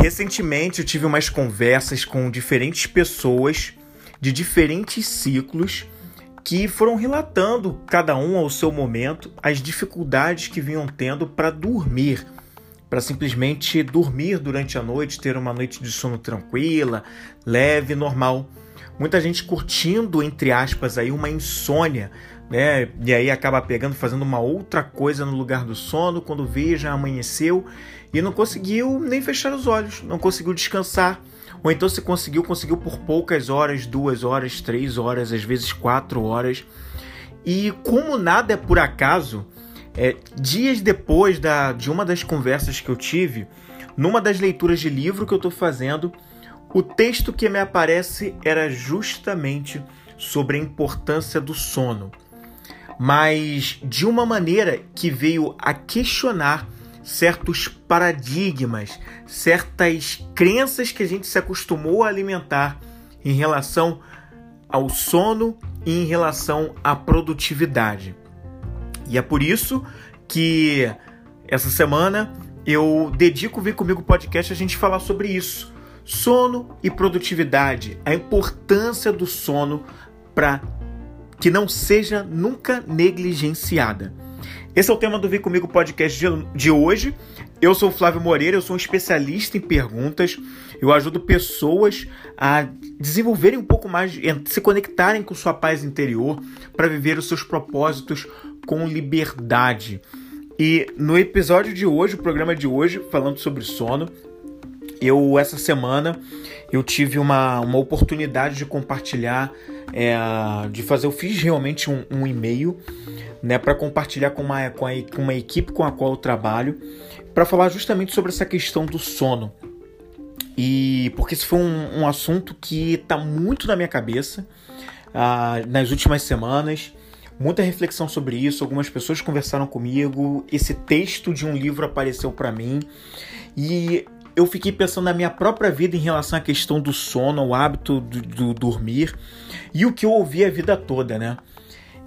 Recentemente eu tive umas conversas com diferentes pessoas de diferentes ciclos que foram relatando, cada um ao seu momento, as dificuldades que vinham tendo para dormir, para simplesmente dormir durante a noite, ter uma noite de sono tranquila, leve, normal. Muita gente curtindo, entre aspas, aí uma insônia, né? E aí acaba pegando, fazendo uma outra coisa no lugar do sono, quando vê, já amanheceu e não conseguiu nem fechar os olhos, não conseguiu descansar. Ou então se conseguiu por poucas horas, 2 horas, 3 horas, às vezes 4 horas. E como nada é por acaso, dias depois de uma das conversas que eu tive, numa das leituras de livro que eu estou fazendo, o texto que me aparece era justamente sobre a importância do sono, mas de uma maneira que veio a questionar certos paradigmas, certas crenças que a gente se acostumou a alimentar em relação ao sono e em relação à produtividade. E é por isso que essa semana eu dedico o Vem Comigo Podcast a gente falar sobre isso. Sono e produtividade, a importância do sono para que não seja nunca negligenciada. Esse é o tema do Vem Comigo Podcast de hoje. Eu sou o Flávio Moreira, eu sou um especialista em perguntas. Eu ajudo pessoas a desenvolverem um pouco mais, se conectarem com sua paz interior para viver os seus propósitos com liberdade. E no episódio de hoje, o programa de hoje, falando sobre sono, essa semana, eu tive uma oportunidade de compartilhar, eu fiz realmente um e-mail, né, para compartilhar com uma equipe com a qual eu trabalho, para falar justamente sobre essa questão do sono. E porque esse foi um assunto que está muito na minha cabeça nas últimas semanas, muita reflexão sobre isso, algumas pessoas conversaram comigo, esse texto de um livro apareceu para mim e eu fiquei pensando na minha própria vida em relação à questão do sono, ao hábito do dormir e o que eu ouvi a vida toda, né?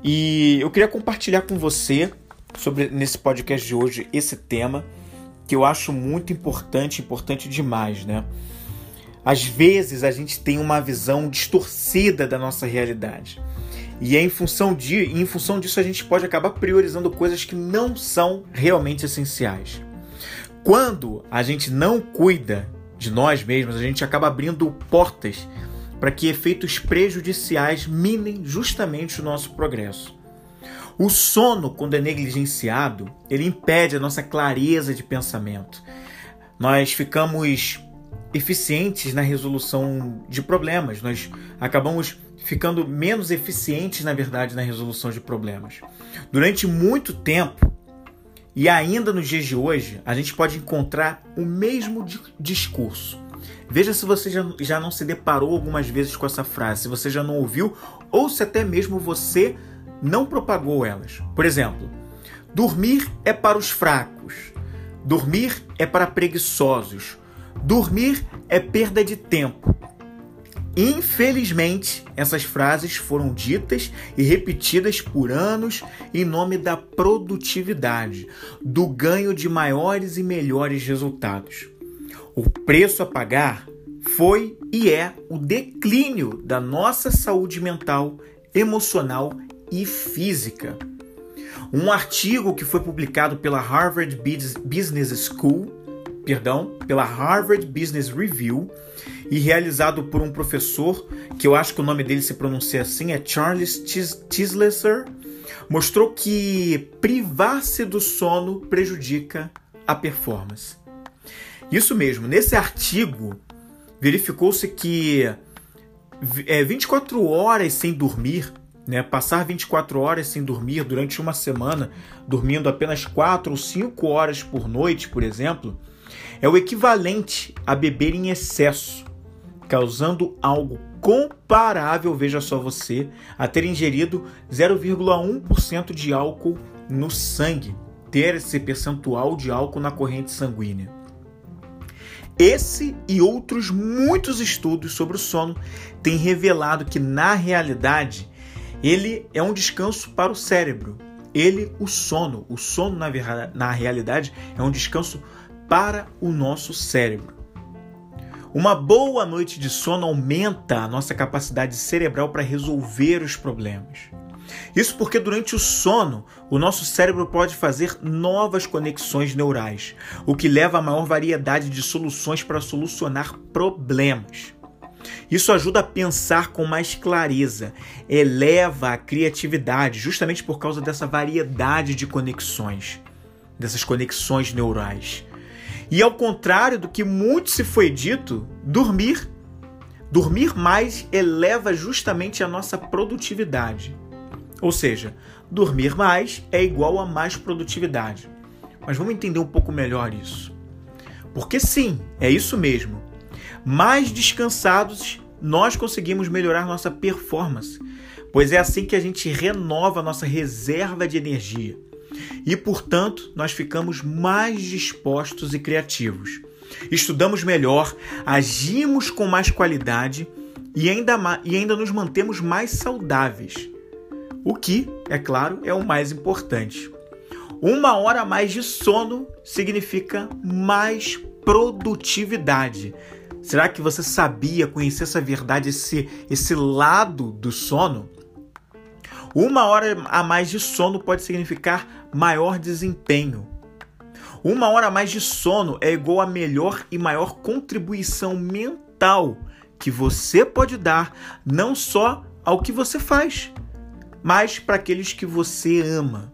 E eu queria compartilhar com você, nesse podcast de hoje, esse tema que eu acho muito importante demais, né? Às vezes a gente tem uma visão distorcida da nossa realidade e em função disso a gente pode acabar priorizando coisas que não são realmente essenciais. Quando a gente não cuida de nós mesmos, a gente acaba abrindo portas para que efeitos prejudiciais minem justamente o nosso progresso. O sono, quando é negligenciado, ele impede a nossa clareza de pensamento. Nós ficamos eficientes na resolução de problemas, nós acabamos ficando menos eficientes, na verdade, na resolução de problemas. Durante muito tempo, e ainda nos dias de hoje, a gente pode encontrar o mesmo discurso. Veja se você já não se deparou algumas vezes com essa frase, se você já não ouviu ou se até mesmo você não propagou elas. Por exemplo, dormir é para os fracos, dormir é para preguiçosos, dormir é perda de tempo. Infelizmente, essas frases foram ditas e repetidas por anos em nome da produtividade, do ganho de maiores e melhores resultados. O preço a pagar foi e é o declínio da nossa saúde mental, emocional e física. Um artigo que foi publicado pela pela Harvard Business Review e realizado por um professor, que eu acho que o nome dele se pronuncia assim, é Charles Tis, mostrou que privar-se do sono prejudica a performance. Isso mesmo, nesse artigo verificou-se que 24 horas sem dormir, né, passar 24 horas sem dormir durante uma semana, dormindo apenas 4 ou 5 horas por noite, por exemplo, é o equivalente a beber em excesso, causando algo comparável, veja só você, a ter ingerido 0,1% de álcool no sangue, ter esse percentual de álcool na corrente sanguínea. Esse e outros muitos estudos sobre o sono têm revelado que, na realidade, ele é um descanso para o cérebro. O sono, na realidade, é um descanso para o nosso cérebro. Uma boa noite de sono aumenta a nossa capacidade cerebral para resolver os problemas. Isso porque durante o sono, o nosso cérebro pode fazer novas conexões neurais, o que leva a maior variedade de soluções para solucionar problemas. Isso ajuda a pensar com mais clareza, eleva a criatividade, justamente por causa dessa variedade de conexões, dessas conexões neurais. E ao contrário do que muito se foi dito, dormir mais eleva justamente a nossa produtividade. Ou seja, dormir mais é igual a mais produtividade. Mas vamos entender um pouco melhor isso. Porque sim, é isso mesmo. Mais descansados, nós conseguimos melhorar nossa performance, pois é assim que a gente renova a nossa reserva de energia. E, portanto, nós ficamos mais dispostos e criativos. Estudamos melhor, agimos com mais qualidade e ainda nos mantemos mais saudáveis. O que, é claro, é o mais importante. Uma hora a mais de sono significa mais produtividade. Será que você sabia, conhecer essa verdade, esse lado do sono? Uma hora a mais de sono pode significar maior desempenho. Uma hora a mais de sono é igual a melhor e maior contribuição mental que você pode dar, não só ao que você faz, mas para aqueles que você ama.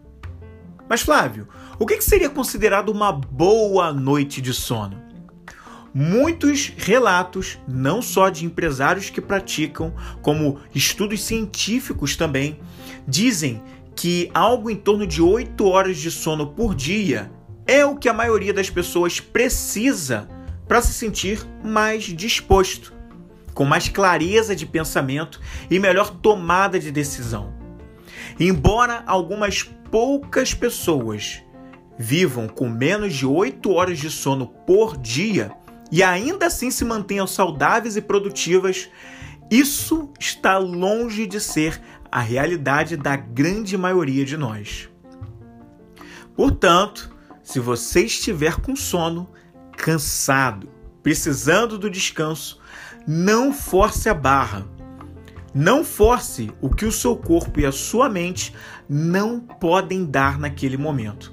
Mas Flávio, o que seria considerado uma boa noite de sono? Muitos relatos, não só de empresários que praticam, como estudos científicos também, dizem que algo em torno de 8 horas de sono por dia é o que a maioria das pessoas precisa para se sentir mais disposto, com mais clareza de pensamento e melhor tomada de decisão. Embora algumas poucas pessoas vivam com menos de 8 horas de sono por dia, e ainda assim se mantenham saudáveis e produtivas, isso está longe de ser a realidade da grande maioria de nós. Portanto, se você estiver com sono, cansado, precisando do descanso, não force a barra. Não force o que o seu corpo e a sua mente não podem dar naquele momento.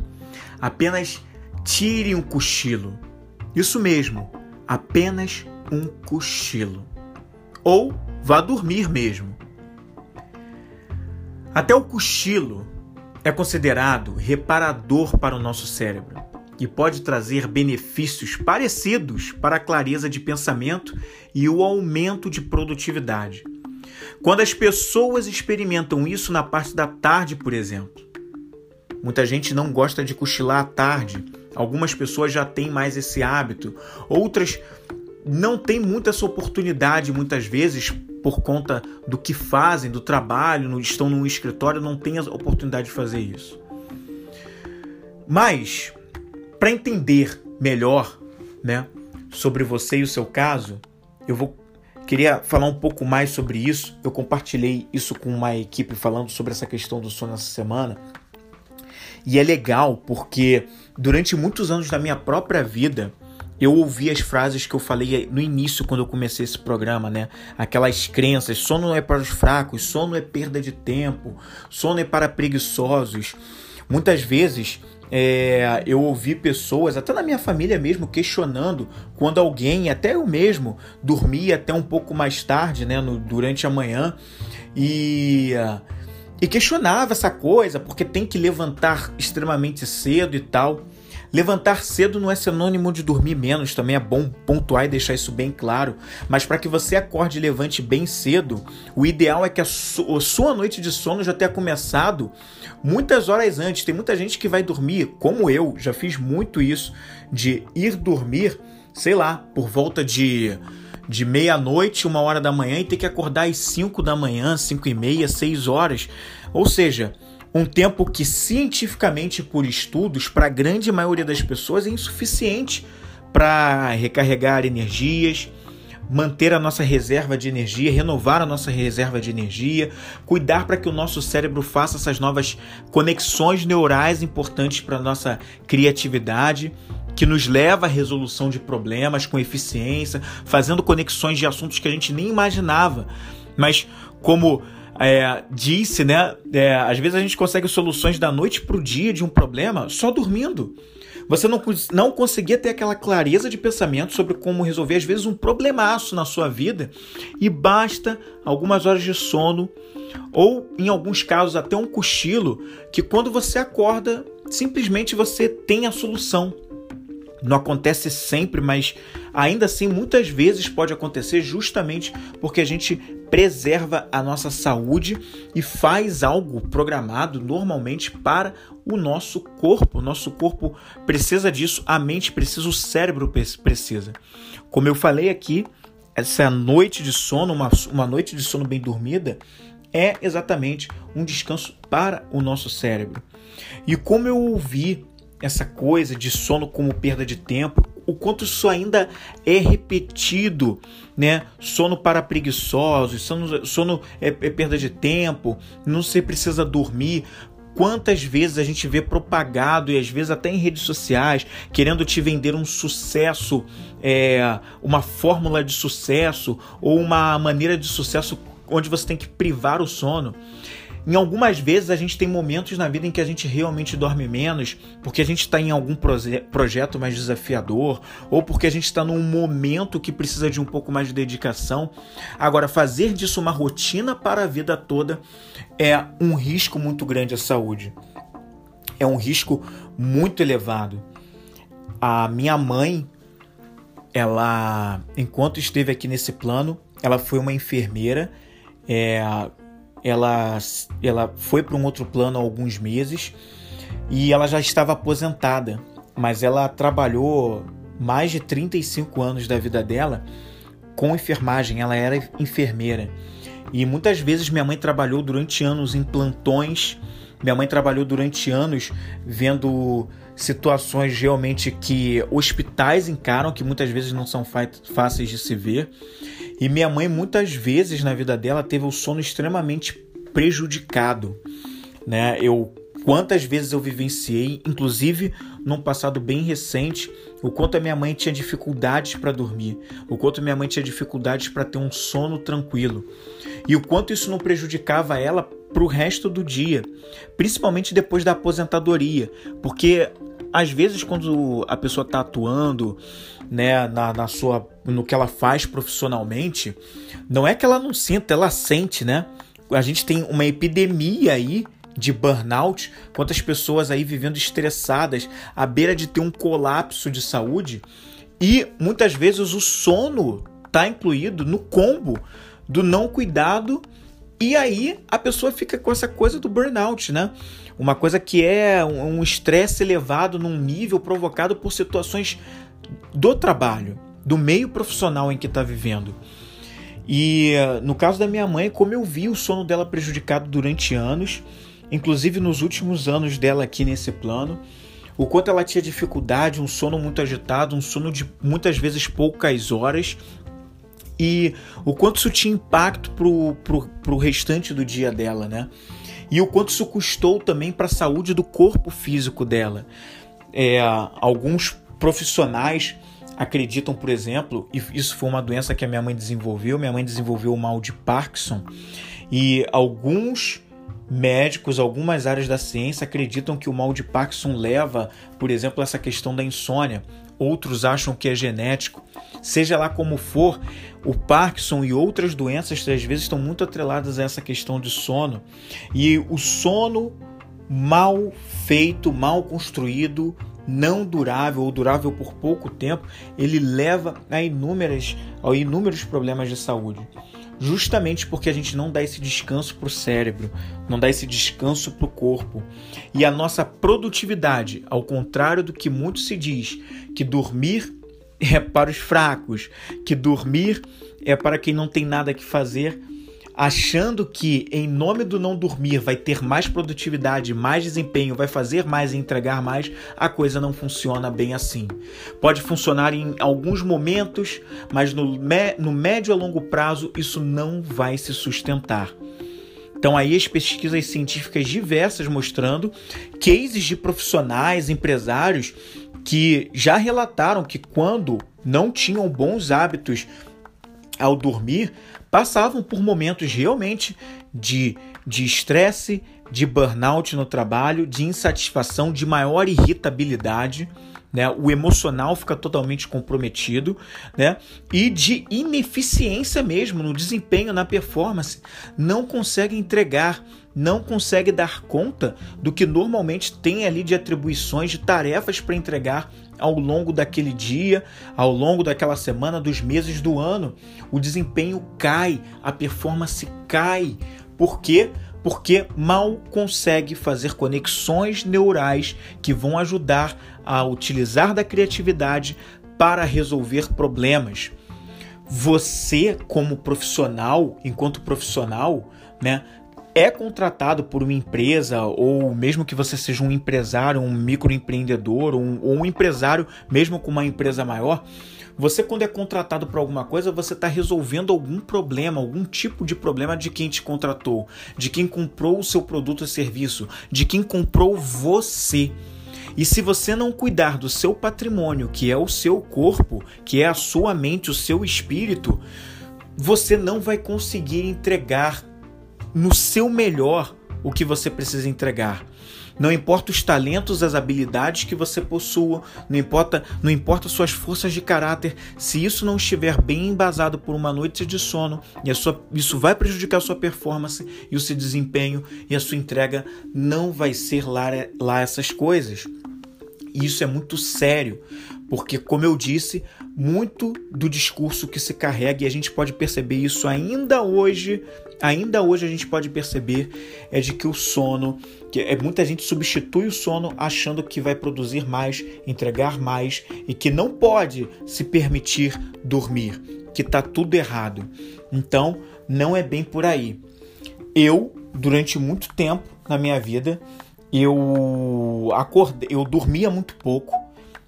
Apenas tire um cochilo. Isso mesmo. Apenas um cochilo. Ou vá dormir mesmo. Até o cochilo é considerado reparador para o nosso cérebro e pode trazer benefícios parecidos para a clareza de pensamento e o aumento de produtividade. Quando as pessoas experimentam isso na parte da tarde, por exemplo. Muita gente não gosta de cochilar à tarde. Algumas pessoas já têm mais esse hábito, outras não têm muito essa oportunidade, muitas vezes, por conta do que fazem, do trabalho, estão num escritório, não têm a oportunidade de fazer isso. Mas, para entender melhor, né, sobre você e o seu caso, queria falar um pouco mais sobre isso. Eu compartilhei isso com uma equipe falando sobre essa questão do sono essa semana. E é legal porque durante muitos anos da minha própria vida eu ouvi as frases que eu falei no início quando eu comecei esse programa, né? Aquelas crenças, sono é para os fracos, sono é perda de tempo, sono é para preguiçosos. Muitas vezes eu ouvi pessoas, até na minha família mesmo, questionando quando alguém, até eu mesmo, dormia até um pouco mais tarde, né? Durante a manhã E questionava essa coisa, porque tem que levantar extremamente cedo e tal. Levantar cedo não é sinônimo de dormir menos, também é bom pontuar e deixar isso bem claro. Mas para que você acorde e levante bem cedo, o ideal é que a sua noite de sono já tenha começado muitas horas antes. Tem muita gente que vai dormir, como eu, já fiz muito isso, de ir dormir, sei lá, por volta de meia-noite, 1 hora da manhã e ter que acordar às 5 da manhã, 5h30, 6 horas. Ou seja, um tempo que cientificamente por estudos, para a grande maioria das pessoas, é insuficiente para recarregar energias, manter a nossa reserva de energia, renovar a nossa reserva de energia, cuidar para que o nosso cérebro faça essas novas conexões neurais importantes para a nossa criatividade, que nos leva à resolução de problemas com eficiência, fazendo conexões de assuntos que a gente nem imaginava. Mas como disse, né? Às vezes a gente consegue soluções da noite para o dia de um problema só dormindo. Você não conseguia ter aquela clareza de pensamento sobre como resolver, às vezes, um problemaço na sua vida, e basta algumas horas de sono ou, em alguns casos, até um cochilo, que quando você acorda, simplesmente você tem a solução. Não acontece sempre, mas ainda assim muitas vezes pode acontecer, justamente porque a gente preserva a nossa saúde e faz algo programado normalmente para o nosso corpo. O nosso corpo precisa disso, a mente precisa, o cérebro precisa. Como eu falei aqui, essa noite de sono, uma noite de sono bem dormida, é exatamente um descanso para o nosso cérebro. E como eu ouvi essa coisa de sono como perda de tempo, o quanto isso ainda é repetido, né? Sono para preguiçosos, sono é perda de tempo, não se precisa dormir. Quantas vezes a gente vê propagado, e às vezes até em redes sociais, querendo te vender um sucesso, uma fórmula de sucesso ou uma maneira de sucesso onde você tem que privar o sono. Em algumas vezes a gente tem momentos na vida em que a gente realmente dorme menos porque a gente está em algum projeto mais desafiador, ou porque a gente está num momento que precisa de um pouco mais de dedicação. Agora, fazer disso uma rotina para a vida toda é um risco muito grande à saúde. É um risco muito elevado. A minha mãe, ela, enquanto esteve aqui nesse plano, ela foi uma enfermeira, Ela foi para um outro plano há alguns meses e ela já estava aposentada, mas ela trabalhou mais de 35 anos da vida dela com enfermagem, ela era enfermeira. E muitas vezes minha mãe trabalhou durante anos em plantões, minha mãe trabalhou durante anos vendo situações realmente que hospitais encaram, que muitas vezes não são fáceis de se ver. E minha mãe, muitas vezes na vida dela, teve o sono extremamente prejudicado, né? Quantas vezes eu vivenciei, inclusive num passado bem recente, o quanto a minha mãe tinha dificuldades para dormir, o quanto a minha mãe tinha dificuldades para ter um sono tranquilo, e o quanto isso não prejudicava ela para o resto do dia, principalmente depois da aposentadoria, porque às vezes quando a pessoa está atuando, né, no que ela faz profissionalmente, não é que ela não sinta, ela sente, né? A gente tem uma epidemia aí de burnout, quantas pessoas aí vivendo estressadas, à beira de ter um colapso de saúde, e muitas vezes o sono está incluído no combo do não cuidado, e aí a pessoa fica com essa coisa do burnout, né? Uma coisa que é um estresse elevado num nível provocado por situações do trabalho, do meio profissional em que está vivendo. E no caso da minha mãe, como eu vi o sono dela prejudicado durante anos, inclusive nos últimos anos dela aqui nesse plano, o quanto ela tinha dificuldade, um sono muito agitado, um sono de muitas vezes poucas horas, e o quanto isso tinha impacto pro restante do dia dela, né? E o quanto isso custou também para a saúde do corpo físico dela. Alguns profissionais acreditam, por exemplo, e isso foi uma doença que a minha mãe desenvolveu o mal de Parkinson, e alguns médicos, algumas áreas da ciência acreditam que o mal de Parkinson leva, por exemplo, a essa questão da insônia. Outros acham que é genético. Seja lá como for, o Parkinson e outras doenças às vezes estão muito atreladas a essa questão de sono. E o sono mal feito, mal construído, não durável ou durável por pouco tempo, ele leva a inúmeros problemas de saúde. Justamente porque a gente não dá esse descanso para o cérebro, não dá esse descanso para o corpo. E a nossa produtividade, ao contrário do que muito se diz, que dormir é para os fracos, que dormir é para quem não tem nada que fazer, achando que em nome do não dormir vai ter mais produtividade, mais desempenho, vai fazer mais e entregar mais, a coisa não funciona bem assim. Pode funcionar em alguns momentos, mas no médio a longo prazo isso não vai se sustentar. Então aí as pesquisas científicas diversas mostrando cases de profissionais, empresários, que já relataram que quando não tinham bons hábitos ao dormir, passavam por momentos realmente de estresse, de burnout no trabalho, de insatisfação, de maior irritabilidade, né? O emocional fica totalmente comprometido, né? E de ineficiência mesmo no desempenho, na performance. Não consegue entregar, não consegue dar conta do que normalmente tem ali de atribuições, de tarefas para entregar ao longo daquele dia, ao longo daquela semana, dos meses, do ano. O desempenho cai, a performance cai. Por quê? Porque mal consegue fazer conexões neurais que vão ajudar a utilizar da criatividade para resolver problemas. Você, como profissional, enquanto profissional, né, é contratado por uma empresa, ou mesmo que você seja um empresário, um microempreendedor, ou um empresário, mesmo com uma empresa maior, você, quando é contratado para alguma coisa, você está resolvendo algum problema, algum tipo de problema de quem te contratou, de quem comprou o seu produto ou serviço, de quem comprou você. E se você não cuidar do seu patrimônio, que é o seu corpo, que é a sua mente, o seu espírito, você não vai conseguir entregar no seu melhor o que você precisa entregar. Não importa os talentos, as habilidades que você possua, não importa suas forças de caráter, se isso não estiver bem embasado por uma noite de sono, isso vai prejudicar a sua performance e o seu desempenho, e a sua entrega não vai ser lá essas coisas. E isso é muito sério, porque, como eu disse, muito do discurso que se carrega, e a gente pode perceber isso ainda hoje a gente pode perceber, é de que o sono, muita gente substitui o sono achando que vai produzir mais, entregar mais, e que não pode se permitir dormir, que está tudo errado. Então, não é bem por aí. Eu, durante muito tempo na minha vida, eu dormia muito pouco.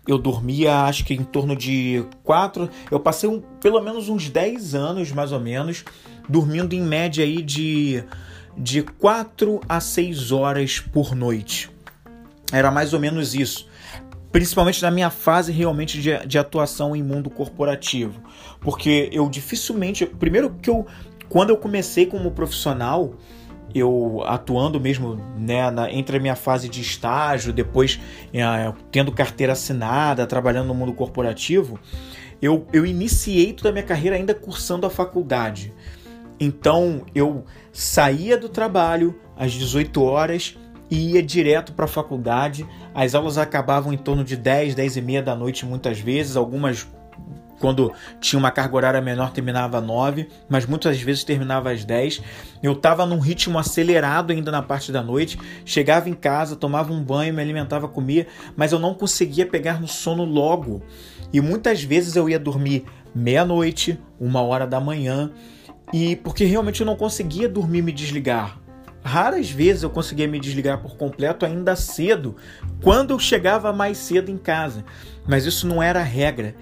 Eu dormia, acho que em torno de 4... Eu passei pelo menos uns 10 anos, mais ou menos, dormindo em média aí de 4 a 6 horas por noite. Era mais ou menos isso. Principalmente na minha fase realmente de atuação em mundo corporativo. Porque eu dificilmente... Primeiro que quando eu comecei como profissional... Eu atuando mesmo, né, entre a minha fase de estágio, depois tendo carteira assinada, trabalhando no mundo corporativo, eu iniciei toda a minha carreira ainda cursando a faculdade. Então, eu saía do trabalho às 18 horas e ia direto para a faculdade. As aulas acabavam em torno de 10, 10 e meia da noite muitas vezes, algumas... Quando tinha uma carga horária menor, terminava às 9, mas muitas vezes terminava às 10. Eu estava num ritmo acelerado ainda na parte da noite. Chegava em casa, tomava um banho, me alimentava, comia, mas eu não conseguia pegar no sono logo. E muitas vezes eu ia dormir meia-noite, 1h da manhã, e porque realmente eu não conseguia dormir e me desligar. Raras vezes eu conseguia me desligar por completo ainda cedo, quando eu chegava mais cedo em casa. Mas isso não era a regra.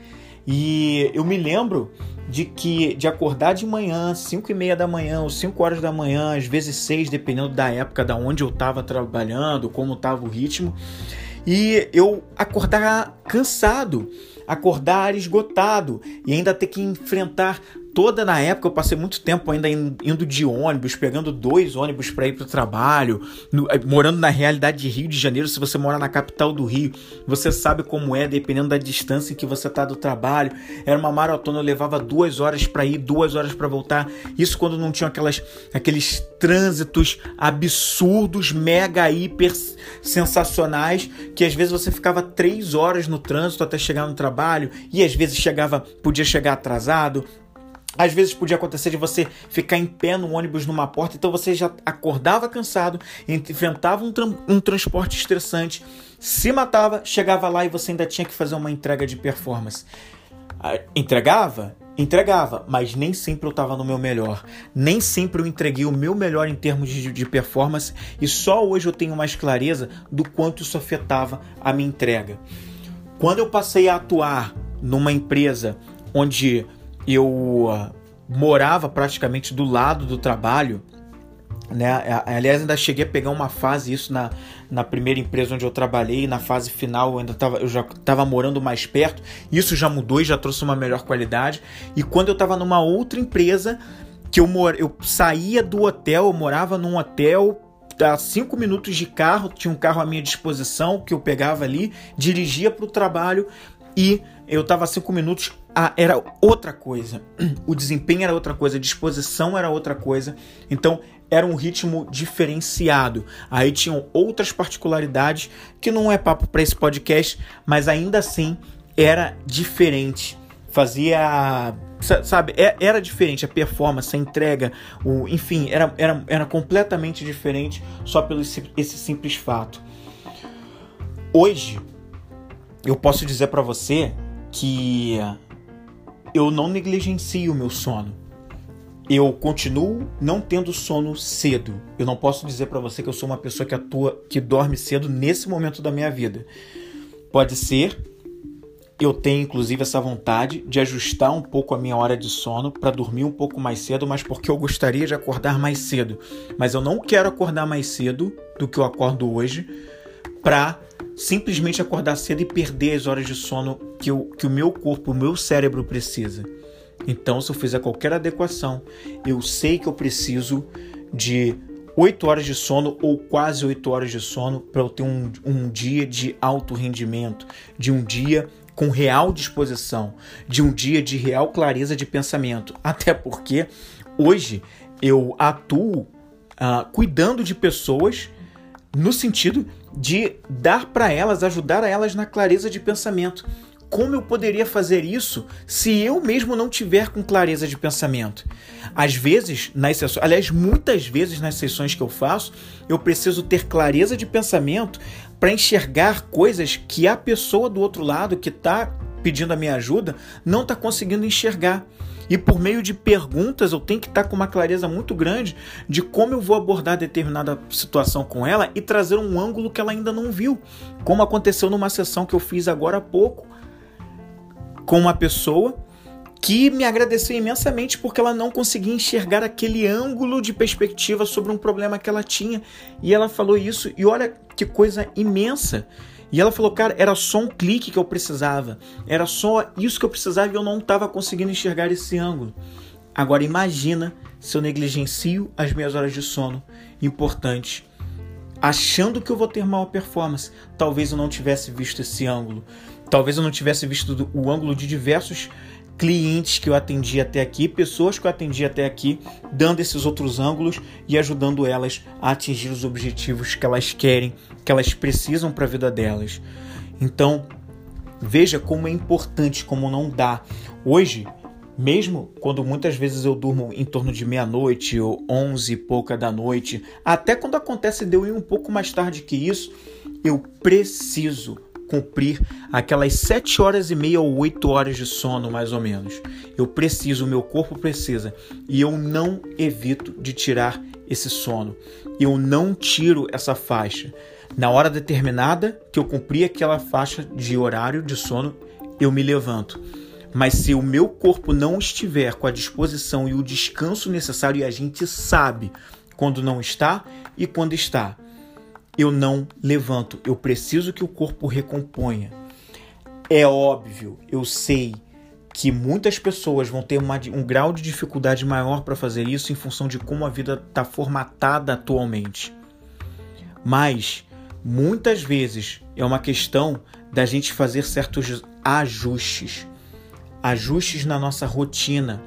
E eu me lembro de acordar de manhã, 5h30 da manhã ou 5h da manhã, às vezes 6, dependendo da época, da onde eu estava trabalhando, como estava o ritmo, e eu acordar cansado, acordar esgotado, e ainda ter que enfrentar na época eu passei muito tempo ainda indo de ônibus, pegando 2 ônibus para ir para o trabalho, morando na realidade de Rio de Janeiro. Se você mora na capital do Rio, você sabe como é, dependendo da distância em que você está do trabalho. Era uma maratona, eu levava 2 horas para ir, 2 horas para voltar. Isso quando não tinha aqueles trânsitos absurdos, mega, hiper sensacionais, que às vezes você ficava 3 horas no trânsito até chegar no trabalho, e às vezes podia chegar atrasado. Às vezes podia acontecer de você ficar em pé no ônibus numa porta, então você já acordava cansado, enfrentava um transporte estressante, se matava, chegava lá e você ainda tinha que fazer uma entrega de performance. Entregava, mas nem sempre eu estava no meu melhor. Nem sempre eu entreguei o meu melhor em termos de performance, e só hoje eu tenho mais clareza do quanto isso afetava a minha entrega. Quando eu passei a atuar numa empresa onde eu morava praticamente do lado do trabalho, né? Aliás, ainda cheguei a pegar uma fase, isso na primeira empresa onde eu trabalhei, na fase final eu já estava morando mais perto, isso já mudou e já trouxe uma melhor qualidade. E quando eu estava numa outra empresa, que eu saía do hotel, eu morava num hotel, a 5 minutos de carro, tinha um carro à minha disposição, que eu pegava ali, dirigia para o trabalho e eu estava a 5 minutos, era outra coisa, o desempenho era outra coisa, a disposição era outra coisa, então era um ritmo diferenciado. Aí tinham outras particularidades, que não é papo para esse podcast, mas ainda assim era diferente, fazia... Sabe, era diferente, a performance, a entrega, enfim, era completamente diferente só pelo esse simples fato. Hoje, eu posso dizer para você que eu não negligencio o meu sono. Eu continuo não tendo sono cedo. Eu não posso dizer para você que eu sou uma pessoa que dorme cedo nesse momento da minha vida. Pode ser... Eu tenho, inclusive, essa vontade de ajustar um pouco a minha hora de sono para dormir um pouco mais cedo, mas porque eu gostaria de acordar mais cedo. Mas eu não quero acordar mais cedo do que eu acordo hoje para simplesmente acordar cedo e perder as horas de sono que o meu corpo, o meu cérebro precisa. Então, se eu fizer qualquer adequação, eu sei que eu preciso de 8 horas de sono ou quase 8 horas de sono para eu ter um dia de alto rendimento, de um dia... com real disposição, de um dia de real clareza de pensamento. Até porque hoje eu atuo cuidando de pessoas no sentido de dar para elas, ajudar a elas na clareza de pensamento. Como eu poderia fazer isso se eu mesmo não tiver com clareza de pensamento? Às vezes, nas sessões, aliás, muitas vezes nas sessões que eu faço, eu preciso ter clareza de pensamento para enxergar coisas que a pessoa do outro lado que está pedindo a minha ajuda não está conseguindo enxergar. E por meio de perguntas eu tenho que estar com uma clareza muito grande de como eu vou abordar determinada situação com ela e trazer um ângulo que ela ainda não viu. Como aconteceu numa sessão que eu fiz agora há pouco, com uma pessoa que me agradeceu imensamente porque ela não conseguia enxergar aquele ângulo de perspectiva sobre um problema que ela tinha. E ela falou isso, e olha que coisa imensa. E ela falou, cara, era só um clique que eu precisava. Era só isso que eu precisava e eu não estava conseguindo enxergar esse ângulo. Agora imagina se eu negligencio as minhas horas de sono importantes, achando que eu vou ter maior performance. Talvez eu não tivesse visto esse ângulo. Talvez eu não tivesse visto o ângulo de diversos clientes que eu atendi até aqui, pessoas que eu atendi até aqui, dando esses outros ângulos e ajudando elas a atingir os objetivos que elas querem, que elas precisam para a vida delas. Então, veja como é importante, como não dá. Hoje, mesmo quando muitas vezes eu durmo em torno de meia-noite ou 11 e pouca da noite, até quando acontece de eu ir um pouco mais tarde que isso, eu preciso cumprir aquelas 7 horas e meia ou 8 horas de sono, mais ou menos. Eu preciso, o meu corpo precisa, e eu não evito de tirar esse sono. Eu não tiro essa faixa. Na hora determinada que eu cumprir aquela faixa de horário de sono, eu me levanto. Mas se o meu corpo não estiver com a disposição e o descanso necessário, e a gente sabe quando não está e quando está, eu não levanto, eu preciso que o corpo recomponha. É óbvio, eu sei que muitas pessoas vão ter um grau de dificuldade maior para fazer isso em função de como a vida está formatada atualmente. Mas, muitas vezes, é uma questão da gente fazer certos ajustes. Ajustes na nossa rotina,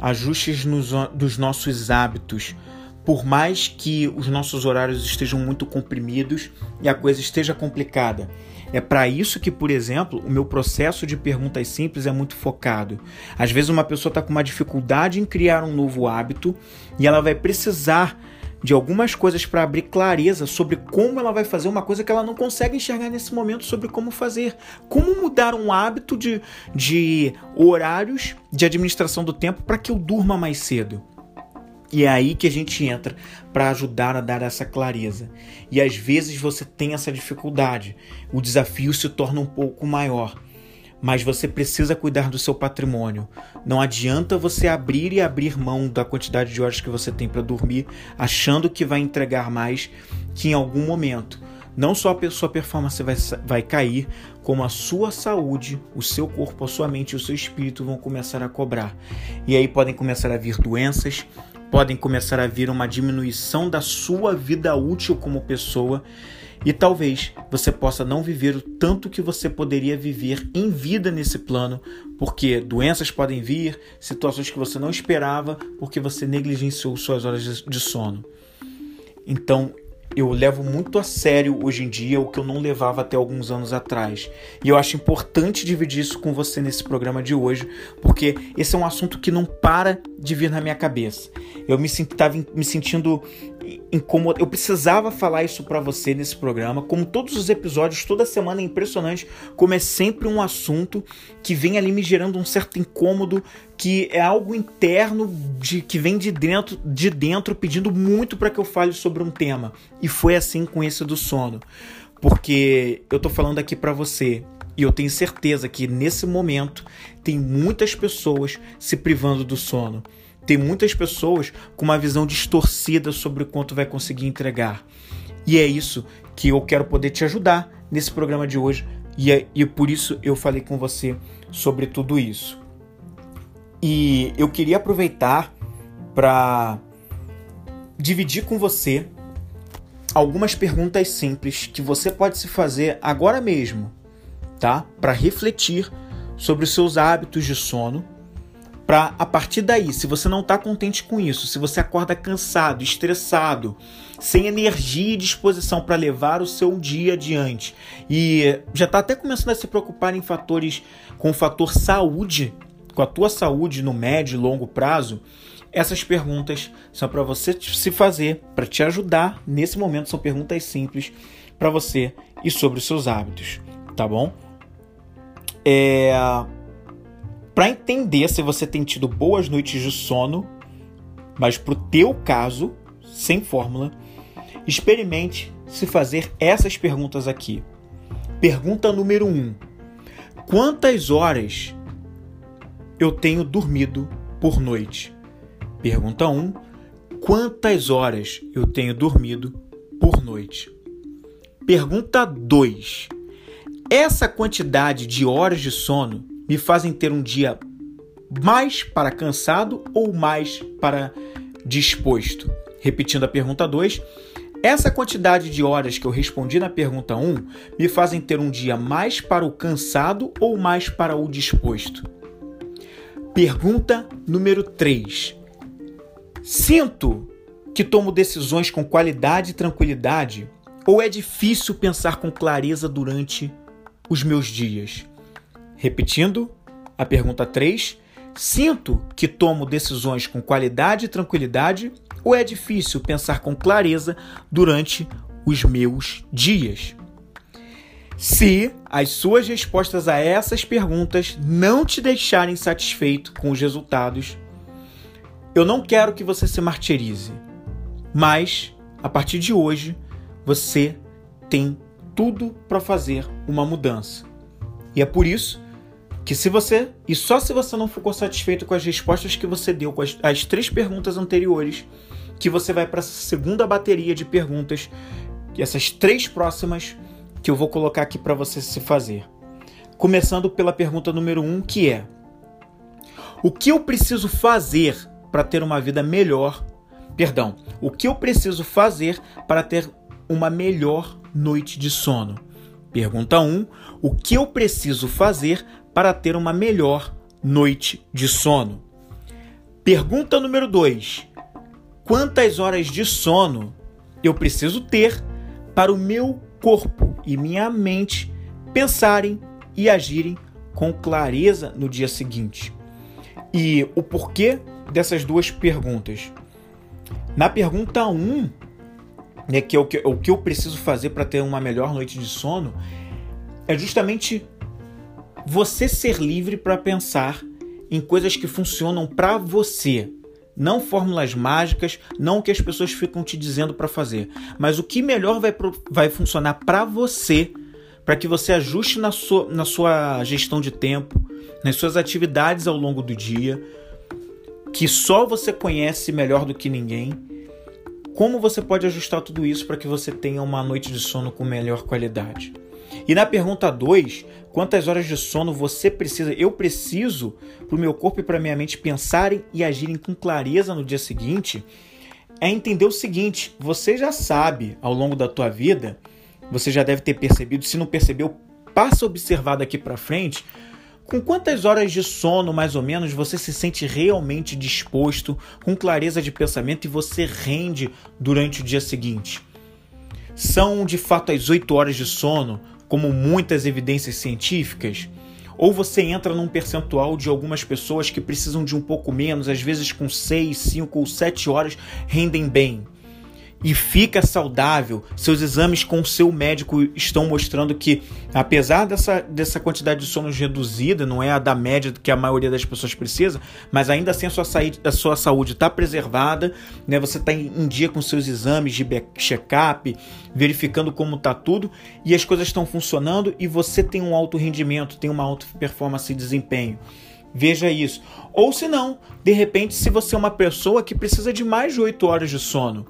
ajustes dos nossos hábitos. Por mais que os nossos horários estejam muito comprimidos e a coisa esteja complicada. É para isso que, por exemplo, o meu processo de perguntas simples é muito focado. Às vezes uma pessoa está com uma dificuldade em criar um novo hábito e ela vai precisar de algumas coisas para abrir clareza sobre como ela vai fazer uma coisa que ela não consegue enxergar nesse momento sobre como fazer. Como mudar um hábito de horários de administração do tempo para que eu durma mais cedo. E é aí que a gente entra para ajudar a dar essa clareza. E às vezes você tem essa dificuldade, o desafio se torna um pouco maior. mas você precisa cuidar do seu patrimônio. Não adianta você abrir mão da quantidade de horas que você tem para dormir, achando que vai entregar mais, que em algum momento não só a sua performance vai cair, como a sua saúde, o seu corpo, a sua mente e o seu espírito vão começar a cobrar. E aí podem começar a vir doenças, podem começar a vir uma diminuição da sua vida útil como pessoa, e talvez você possa não viver o tanto que você poderia viver em vida nesse plano, porque doenças podem vir, situações que você não esperava, porque você negligenciou suas horas de sono. Então, eu levo muito a sério hoje em dia o que eu não levava até alguns anos atrás. E eu acho importante dividir isso com você nesse programa de hoje, porque esse é um assunto que não para de vir na minha cabeça. Eu me sentindo incomodado. Eu precisava falar isso pra você nesse programa. Como todos os episódios, toda semana é impressionante, como é sempre um assunto que vem ali me gerando um certo incômodo, que é algo interno, que vem de dentro pedindo muito para que eu fale sobre um tema. E foi assim com esse do sono, porque eu tô falando aqui pra você e eu tenho certeza que nesse momento tem muitas pessoas se privando do sono. Tem muitas pessoas com uma visão distorcida sobre o quanto vai conseguir entregar. E é isso que eu quero poder te ajudar nesse programa de hoje. E por isso eu falei com você sobre tudo isso. E eu queria aproveitar para dividir com você algumas perguntas simples que você pode se fazer agora mesmo, tá? Para refletir sobre os seus hábitos de sono. Para, a partir daí, se você não está contente com isso, se você acorda cansado, estressado, sem energia e disposição para levar o seu dia adiante, e já está até começando a se preocupar em fatores, com o fator saúde, com a tua saúde no médio e longo prazo, essas perguntas são para você se fazer, para te ajudar. Nesse momento são perguntas simples para você e sobre os seus hábitos, tá bom? Para entender se você tem tido boas noites de sono, mas para o teu caso, sem fórmula, experimente se fazer essas perguntas aqui. Pergunta número 1. Quantas horas eu tenho dormido por noite? Pergunta 1. Quantas horas eu tenho dormido por noite? Pergunta 2. Essa quantidade de horas de sono me fazem ter um dia mais para cansado ou mais para disposto? Repetindo a pergunta 2, essa quantidade de horas que eu respondi na pergunta 1 me fazem ter um dia mais para o cansado ou mais para o disposto? Pergunta número 3, sinto que tomo decisões com qualidade e tranquilidade ou é difícil pensar com clareza durante os meus dias? Repetindo a pergunta 3, sinto que tomo decisões com qualidade e tranquilidade ou é difícil pensar com clareza durante os meus dias? Se as suas respostas a essas perguntas não te deixarem satisfeito com os resultados, eu não quero que você se martirize, mas a partir de hoje você tem tudo para fazer uma mudança. E é por isso que se você não ficou satisfeito com as respostas que você deu com as 3 perguntas anteriores, que você vai para a segunda bateria de perguntas, e essas 3 próximas que eu vou colocar aqui para você se fazer. Começando pela pergunta número 1, que é: o que eu preciso fazer para ter uma melhor noite de sono? Pergunta 1, o que eu preciso fazer para ter uma melhor noite de sono? Pergunta número 2, quantas horas de sono eu preciso ter para o meu corpo e minha mente pensarem e agirem com clareza no dia seguinte? E o porquê dessas 2 perguntas? Na pergunta 1, né, que é o que eu preciso fazer para ter uma melhor noite de sono, é justamente você ser livre para pensar em coisas que funcionam para você, não fórmulas mágicas, não o que as pessoas ficam te dizendo para fazer, mas o que melhor vai funcionar para você, para que você ajuste na sua gestão de tempo, nas suas atividades ao longo do dia, que só você conhece melhor do que ninguém. Como você pode ajustar tudo isso para que você tenha uma noite de sono com melhor qualidade? E na pergunta 2, quantas horas de sono você precisa? Eu preciso, para o meu corpo e para a minha mente pensarem e agirem com clareza no dia seguinte, é entender o seguinte: você já sabe ao longo da tua vida, você já deve ter percebido, se não percebeu, passa a observar daqui para frente, com quantas horas de sono, mais ou menos, você se sente realmente disposto, com clareza de pensamento, e você rende durante o dia seguinte. São, de fato, as 8 horas de sono, como muitas evidências científicas, ou você entra num percentual de algumas pessoas que precisam de um pouco menos, às vezes com 6, 5 ou 7 horas, rendem bem e fica saudável? Seus exames com o seu médico estão mostrando que, apesar dessa quantidade de sono reduzida, não é a da média que a maioria das pessoas precisa, mas ainda assim a sua saúde está preservada, né? Você está em dia com seus exames de check-up, verificando como está tudo, e as coisas estão funcionando, e você tem um alto rendimento, tem uma alta performance e desempenho. Veja isso. Ou se não, de repente, se você é uma pessoa que precisa de mais de 8 horas de sono,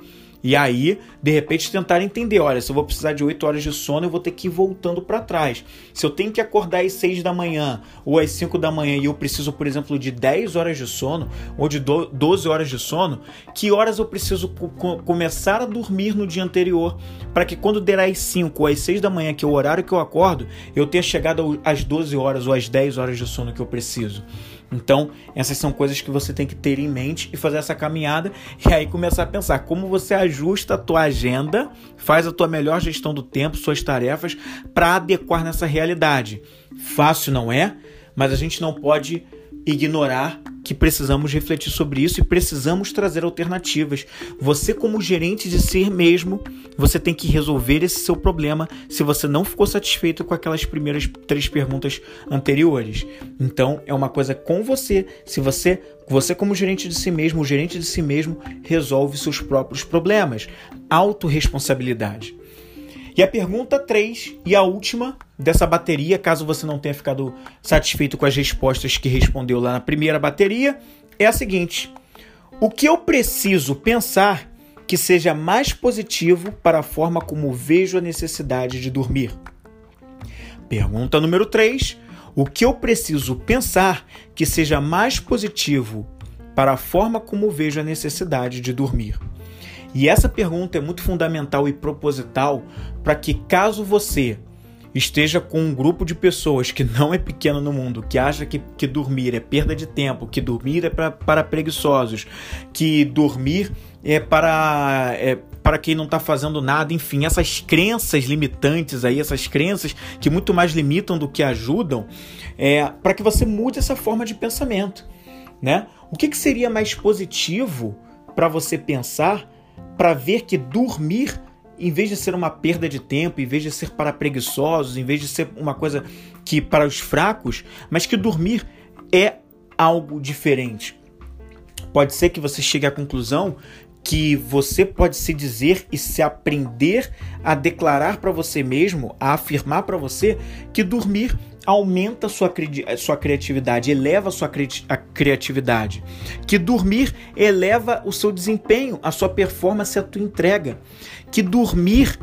e aí, de repente, tentar entender, olha, se eu vou precisar de 8 horas de sono, eu vou ter que ir voltando para trás. Se eu tenho que acordar às 6 da manhã ou às 5 da manhã e eu preciso, por exemplo, de 10 horas de sono ou de 12 horas de sono, que horas eu preciso começar a dormir no dia anterior para que quando der às 5 ou às 6 da manhã, que é o horário que eu acordo, eu tenha chegado às 12 horas ou às 10 horas de sono que eu preciso. Então, essas são coisas que você tem que ter em mente e fazer essa caminhada e aí começar a pensar como você ajusta a tua agenda, faz a tua melhor gestão do tempo, suas tarefas, para adequar nessa realidade. Fácil não é, mas a gente não pode ignorar que precisamos refletir sobre isso e precisamos trazer alternativas. Você, como gerente de si mesmo, você tem que resolver esse seu problema se você não ficou satisfeito com aquelas primeiras 3 perguntas anteriores. Então, é uma coisa com você. Se você como gerente de si mesmo, o gerente de si mesmo resolve seus próprios problemas. Autorresponsabilidade. E a pergunta 3, e a última dessa bateria, caso você não tenha ficado satisfeito com as respostas que respondeu lá na primeira bateria, é a seguinte: o que eu preciso pensar que seja mais positivo para a forma como vejo a necessidade de dormir? Pergunta número 3, o que eu preciso pensar que seja mais positivo para a forma como vejo a necessidade de dormir? E essa pergunta é muito fundamental e proposital para que, caso você esteja com um grupo de pessoas que não é pequeno no mundo, que acha que dormir é perda de tempo, que dormir é para preguiçosos, que dormir é para quem não está fazendo nada, enfim, essas crenças limitantes aí, essas crenças que muito mais limitam do que ajudam, para que você mude essa forma de pensamento, né? O que seria mais positivo para você pensar, para ver que dormir, em vez de ser uma perda de tempo, em vez de ser para preguiçosos, em vez de ser uma coisa que para os fracos, mas que dormir é algo diferente? Pode ser que você chegue à conclusão que você pode se dizer e se aprender a declarar para você mesmo, a afirmar para você que dormir aumenta sua criatividade, eleva a criatividade, que dormir eleva o seu desempenho, a sua performance, a tua entrega, que dormir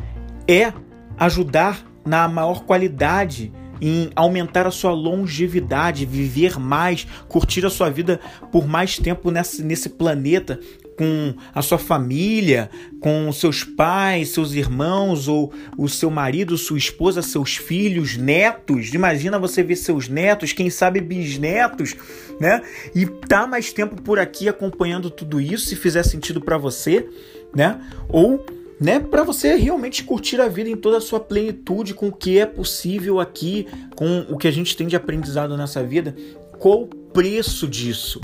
é ajudar na maior qualidade, em aumentar a sua longevidade, viver mais, curtir a sua vida por mais tempo nesse planeta, com a sua família, com seus pais, seus irmãos, ou o seu marido, sua esposa, seus filhos, netos. Imagina você ver seus netos, quem sabe bisnetos, né? E tá mais tempo por aqui acompanhando tudo isso, se fizer sentido para você, né? Ou, né, para você realmente curtir a vida em toda a sua plenitude, com o que é possível aqui, com o que a gente tem de aprendizado nessa vida. Qual o preço disso?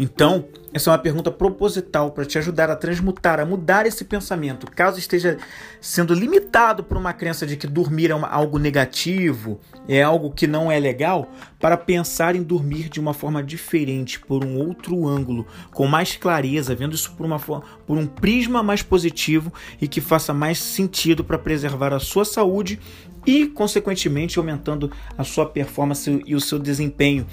Então, essa é uma pergunta proposital para te ajudar a transmutar, a mudar esse pensamento. Caso esteja sendo limitado por uma crença de que dormir é algo negativo, é algo que não é legal, para pensar em dormir de uma forma diferente, por um outro ângulo, com mais clareza, vendo isso por um prisma mais positivo e que faça mais sentido para preservar a sua saúde e, consequentemente, aumentando a sua performance e o seu desempenho.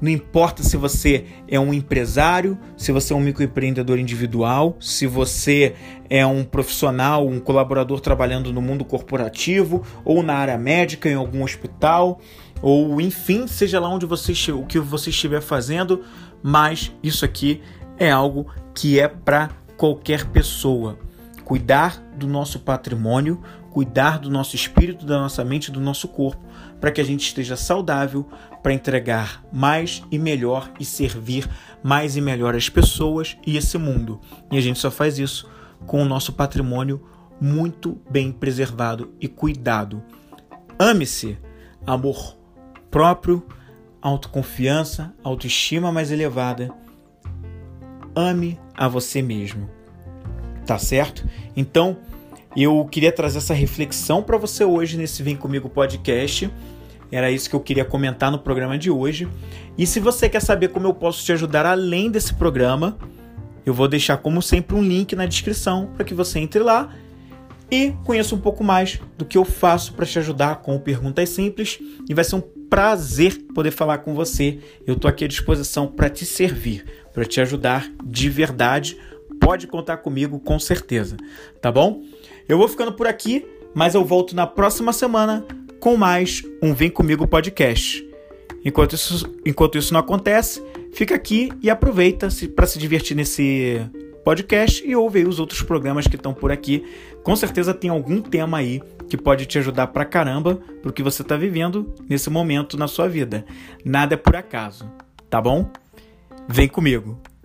Não importa se você é um empresário, se você é um microempreendedor individual, se você é um profissional, um colaborador trabalhando no mundo corporativo ou na área médica, em algum hospital, ou enfim, seja lá onde você estiver, o que você estiver fazendo, mas isso aqui é algo que é para qualquer pessoa. Cuidar do nosso patrimônio, cuidar do nosso espírito, da nossa mente, do nosso corpo, para que a gente esteja saudável, para entregar mais e melhor e servir mais e melhor as pessoas e esse mundo. E a gente só faz isso com o nosso patrimônio muito bem preservado e cuidado. Ame-se, amor próprio, autoconfiança, autoestima mais elevada. Ame a você mesmo. Tá certo? Então, eu queria trazer essa reflexão para você hoje nesse Vem Comigo Podcast. Era isso que eu queria comentar no programa de hoje. E se você quer saber como eu posso te ajudar além desse programa, eu vou deixar, como sempre, um link na descrição para que você entre lá e conheça um pouco mais do que eu faço para te ajudar com perguntas simples. E vai ser um prazer poder falar com você. Eu estou aqui à disposição para te servir, para te ajudar de verdade. Pode contar comigo, com certeza, tá bom? Eu vou ficando por aqui, mas eu volto na próxima semana com mais um Vem Comigo Podcast. Enquanto isso não acontece, fica aqui e aproveita para se divertir nesse podcast e ouve aí os outros programas que estão por aqui. Com certeza tem algum tema aí que pode te ajudar pra caramba pro que você está vivendo nesse momento na sua vida. Nada é por acaso, tá bom? Vem comigo!